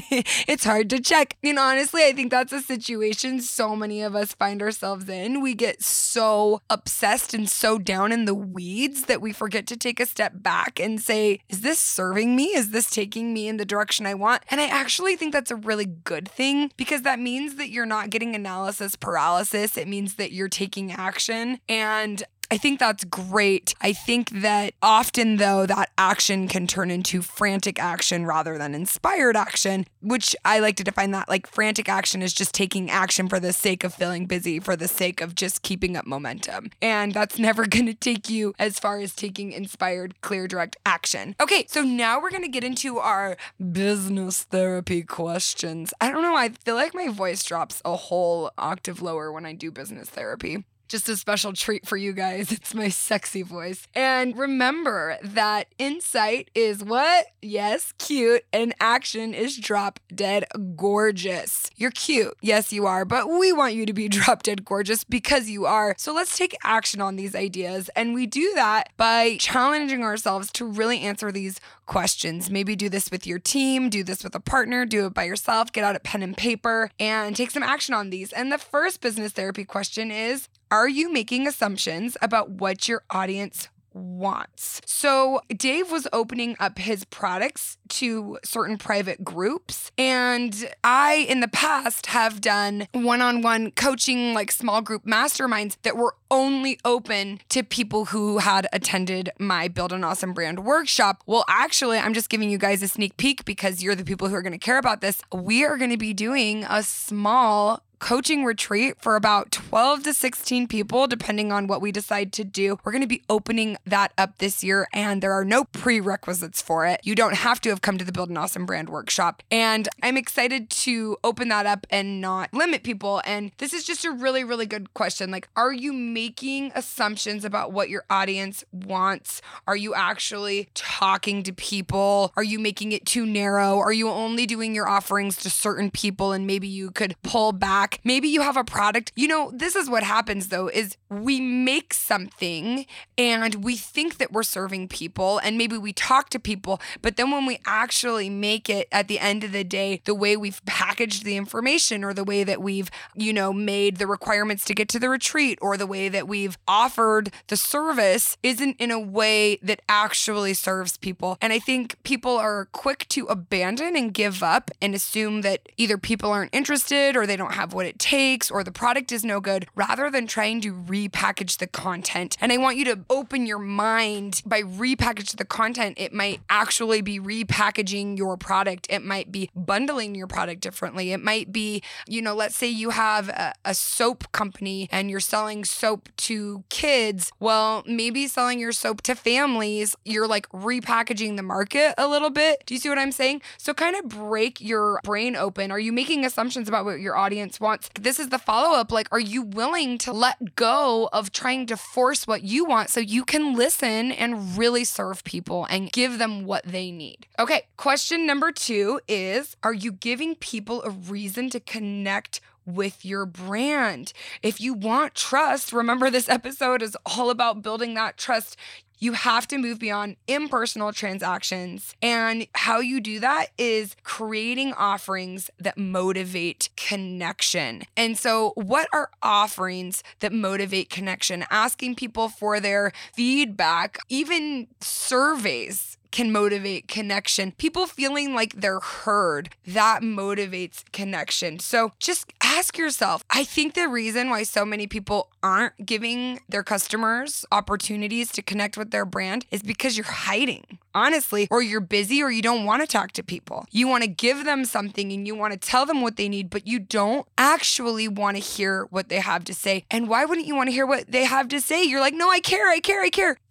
It's hard to check. And honestly, I think that's a situation so many of us find ourselves in. We get so obsessed and so down in the weeds that we forget to take a step back and say, is this serving me? Is this taking me in the direction I want? And I actually think that's a really good thing because that means that you're not getting analysis paralysis. It means that you're taking action. And I think that's great. I think that often, though, that action can turn into frantic action rather than inspired action, which I like to define that like frantic action is just taking action for the sake of feeling busy, for the sake of just keeping up momentum. And that's never going to take you as far as taking inspired, clear, direct action. Okay, so now we're going to get into our business therapy questions. I don't know. I feel like my voice drops a whole octave lower when I do business therapy. just a special treat for you guys. It's my sexy voice. And remember that insight is what? Yes, cute. And action is drop dead gorgeous. You're cute. Yes, you are. But we want you to be drop dead gorgeous because you are. So let's take action on these ideas. And we do that by challenging ourselves to really answer these questions. Maybe do this with your team, do this with a partner, do it by yourself, get out a pen and paper and take some action on these. And the first business therapy question is, are you making assumptions about what your audience wants? So Dave was opening up his products to certain private groups. And I, in the past, have done one-on-one coaching, like small group masterminds that were only open to people who had attended my Build an Awesome Brand workshop. Well, actually, I'm just giving you guys a sneak peek because you're the people who are going to care about this. We are going to be doing a small coaching retreat for about 12 to 16 people, depending on what we decide to do. We're going to be opening that up this year, and there are no prerequisites for it. You don't have to have come to the Build an Awesome Brand workshop. And I'm excited to open that up and not limit people. And this is just a really, really good question. Like, are you making assumptions about what your audience wants? Are you actually talking to people? Are you making it too narrow? Are you only doing your offerings to certain people and maybe you could pull back? Maybe you have a product. You know, this is what happens though, is we make something and we think that we're serving people and maybe we talk to people, but then when we actually make it at the end of the day, the way we've packaged the information or the way that we've, you know, made the requirements to get to the retreat or the way that we've offered the service isn't in a way that actually serves people. And I think people are quick to abandon and give up and assume that either people aren't interested or they don't have what it takes or the product is no good rather than trying to repackage the content. And I want you to open your mind by repackaging the content. It might actually be repackaging your product. It might be bundling your product differently. It might be, you know, let's say you have a soap company and you're selling soap to kids. Well, maybe selling your soap to families, you're like repackaging the market a little bit. Do you see what I'm saying? So kind of break your brain open. Are you making assumptions about what your audience wants? This is the follow-up. Like, are you willing to let go of trying to force what you want so you can listen and really serve people and give them what they need? Okay, question number 2 is, are you giving people a reason to connect with your brand? If you want trust, remember this episode is all about building that trust. You have to move beyond impersonal transactions. And how you do that is creating offerings that motivate connection. And so what are offerings that motivate connection? Asking people for their feedback, even surveys can motivate connection. People feeling like they're heard, that motivates connection. So just ask yourself, I think the reason why so many people aren't giving their customers opportunities to connect with their brand is because you're hiding, honestly, or you're busy or you don't want to talk to people. You want to give them something and you want to tell them what they need, but you don't actually want to hear what they have to say. And why wouldn't you want to hear what they have to say? You're like, no, I care.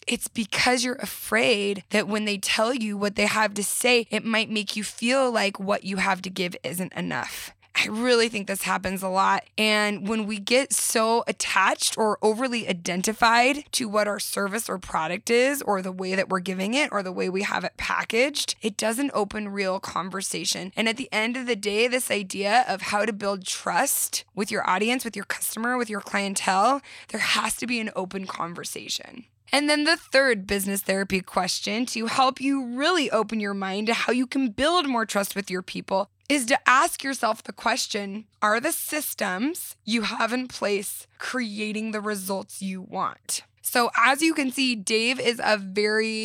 It's because you're afraid that when they tell you what they have to say, it might make you feel like what you have to give isn't enough. I really think this happens a lot. And when we get so attached or overly identified to what our service or product is or the way that we're giving it or the way we have it packaged, it doesn't open real conversation. And at the end of the day, this idea of how to build trust with your audience, with your customer, with your clientele, there has to be an open conversation. And then the third business therapy question to help you really open your mind to how you can build more trust with your people is to ask yourself the question, are the systems you have in place creating the results you want? So as you can see, Dave is a very,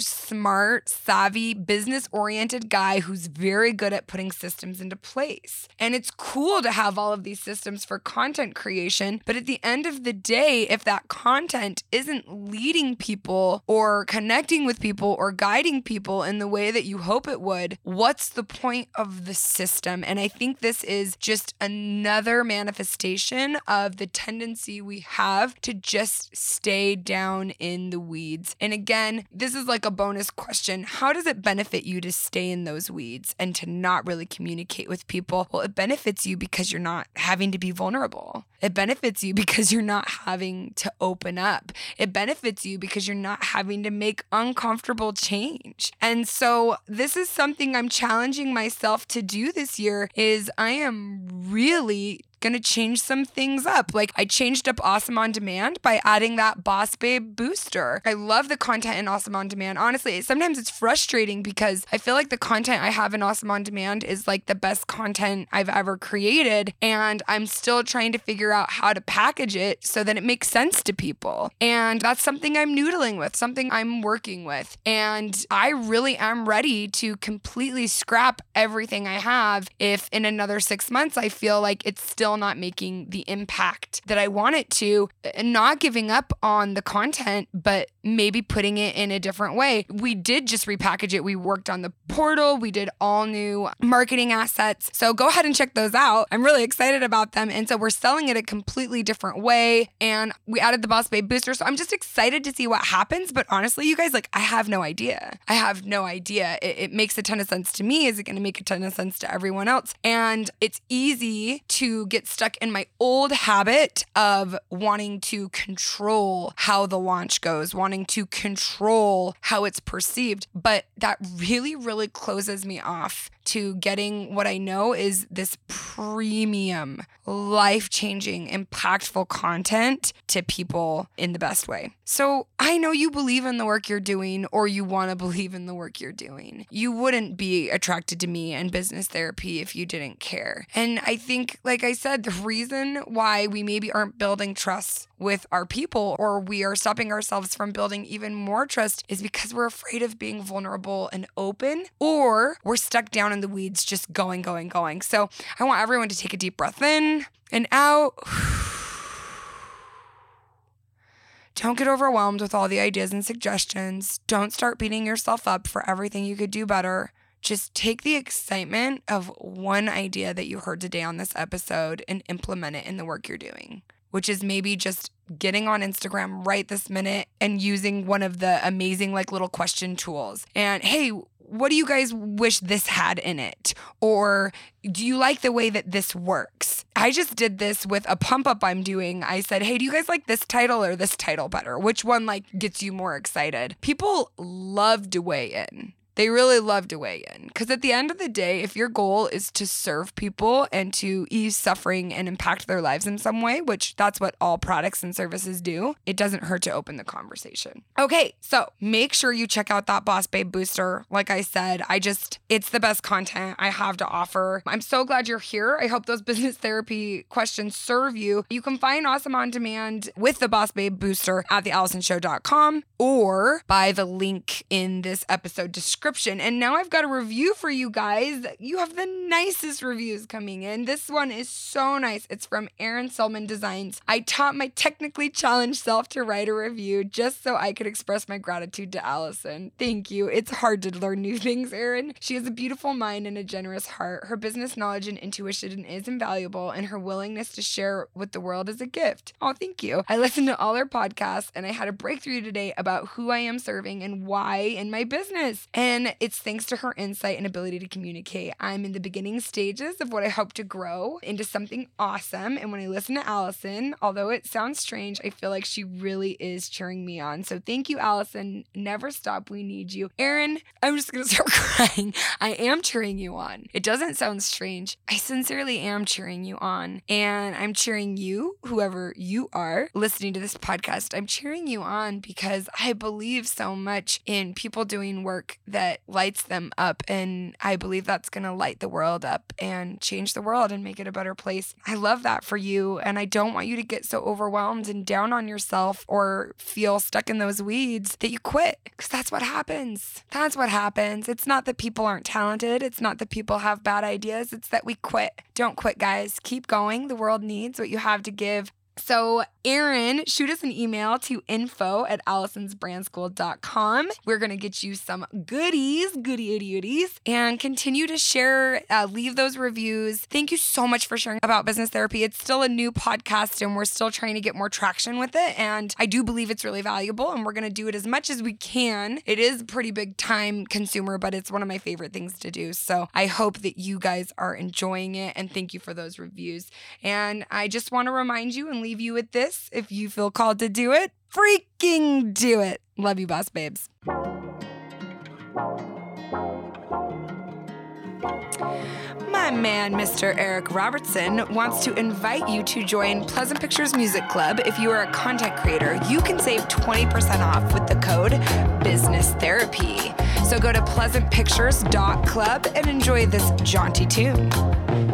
smart, savvy, business-oriented guy who's very good at putting systems into place. And it's cool to have all of these systems for content creation, but at the end of the day, if that content isn't leading people or connecting with people or guiding people in the way that you hope it would, what's the point of of the system. And I think this is just another manifestation of the tendency we have to just stay down in the weeds. And again, this is like a bonus question. How does it benefit you to stay in those weeds and to not really communicate with people? Well, it benefits you because you're not having to be vulnerable. It benefits you because you're not having to open up. It benefits you because you're not having to make uncomfortable change. And so this is something I'm challenging myself to do this year, is I am really going to change some things up. Like, I changed up Awesome On Demand by adding that Boss Babe Booster. I love the content in Awesome On Demand. Honestly, sometimes it's frustrating because I feel like the content I have in Awesome On Demand is like the best content I've ever created, and I'm still trying to figure out how to package it so that it makes sense to people. And that's something I'm noodling with, something I'm working with. And I really am ready to completely scrap everything I have if in another 6 months I feel like it's still not making the impact that I want it to, and not giving up on the content, but maybe putting it in a different way. We did just repackage it. We worked on the portal. We did all new marketing assets. So go ahead and check those out. I'm really excited about them. And so we're selling it a completely different way. And we added the Boss Babe Booster. So I'm just excited to see what happens. But honestly, you guys, like, I have no idea. I have no idea. It makes a ton of sense to me. Is it going to make a ton of sense to everyone else? And it's easy to get stuck in my old habit of wanting to control how the launch goes, wanting to control how it's perceived. But that really, really closes me off to getting what I know is this premium, life-changing, impactful content to people in the best way. So I know you believe in the work you're doing, or you want to believe in the work you're doing. You wouldn't be attracted to me and business therapy if you didn't care. And I think, like I said, the reason why we maybe aren't building trust with our people, or we are stopping ourselves from building even more trust, is because we're afraid of being vulnerable and open, or we're stuck down in the weeds just going. So I want everyone to take a deep breath in and out. Don't get overwhelmed with all the ideas and suggestions. Don't start beating yourself up for everything you could do better. Just take the excitement of one idea that you heard today on this episode and implement it in the work you're doing, which is maybe just getting on Instagram right this minute and using one of the amazing little question tools. And hey, what do you guys wish this had in it? Or do you like the way that this works? I just did this with a pump up I'm doing. I said, hey, do you guys like this title or this title better? Which one gets you more excited? People love to weigh in. They really love to weigh in, because at the end of the day, if your goal is to serve people and to ease suffering and impact their lives in some way, which that's what all products and services do, it doesn't hurt to open the conversation. Okay, so make sure you check out that Boss Babe Booster. Like I said, it's the best content I have to offer. I'm so glad you're here. I hope those business therapy questions serve you. You can find Awesome On Demand with the Boss Babe Booster at theallisonshow.com or by the link in this episode description. And now I've got a review for you guys. You have the nicest reviews coming in. This one is so nice. It's from Erin Sulman Designs. I taught my technically challenged self to write a review just so I could express my gratitude to Allison. Thank you. It's hard to learn new things, Erin. She has a beautiful mind and a generous heart. Her business knowledge and intuition is invaluable, and her willingness to share with the world is a gift. Oh, thank you. I listened to all her podcasts, and I had a breakthrough today about who I am serving and why in my business. And it's thanks to her insight and ability to communicate. I'm in the beginning stages of what I hope to grow into something awesome. And when I listen to Allison, although it sounds strange, I feel like she really is cheering me on. So thank you, Allison. Never stop. We need you. Erin, I'm just going to start crying. I am cheering you on. It doesn't sound strange. I sincerely am cheering you on. And I'm cheering you, whoever you are, listening to this podcast. I'm cheering you on because I believe so much in people doing work that lights them up, and I believe that's going to light the world up and change the world and make it a better place. I love that for you, and I don't want you to get so overwhelmed and down on yourself or feel stuck in those weeds that you quit, because that's what happens. It's not that people aren't talented. It's not that people have bad ideas. It's that we quit. Don't quit, guys. Keep going. The world needs what you have to give. So Erin, shoot us an email to info@allisonsbrandschool.com. We're going to get you some goodies, goody-itty-itties, and continue to share, leave those reviews. Thank you so much for sharing about Business Therapy. It's still a new podcast and we're still trying to get more traction with it. And I do believe it's really valuable and we're going to do it as much as we can. It is pretty big time consumer, but it's one of my favorite things to do. So I hope that you guys are enjoying it, and thank you for those reviews. And I just want to remind you and leave you with this. If you feel called to do it, freaking do it. Love you, Boss Babes. My man, Mr. Eric Robertson, wants to invite you to join Pleasant Pictures Music Club. If you are a content creator, you can save 20% off with the code BUSINESSTHERAPY. So go to pleasantpictures.club and enjoy this jaunty tune.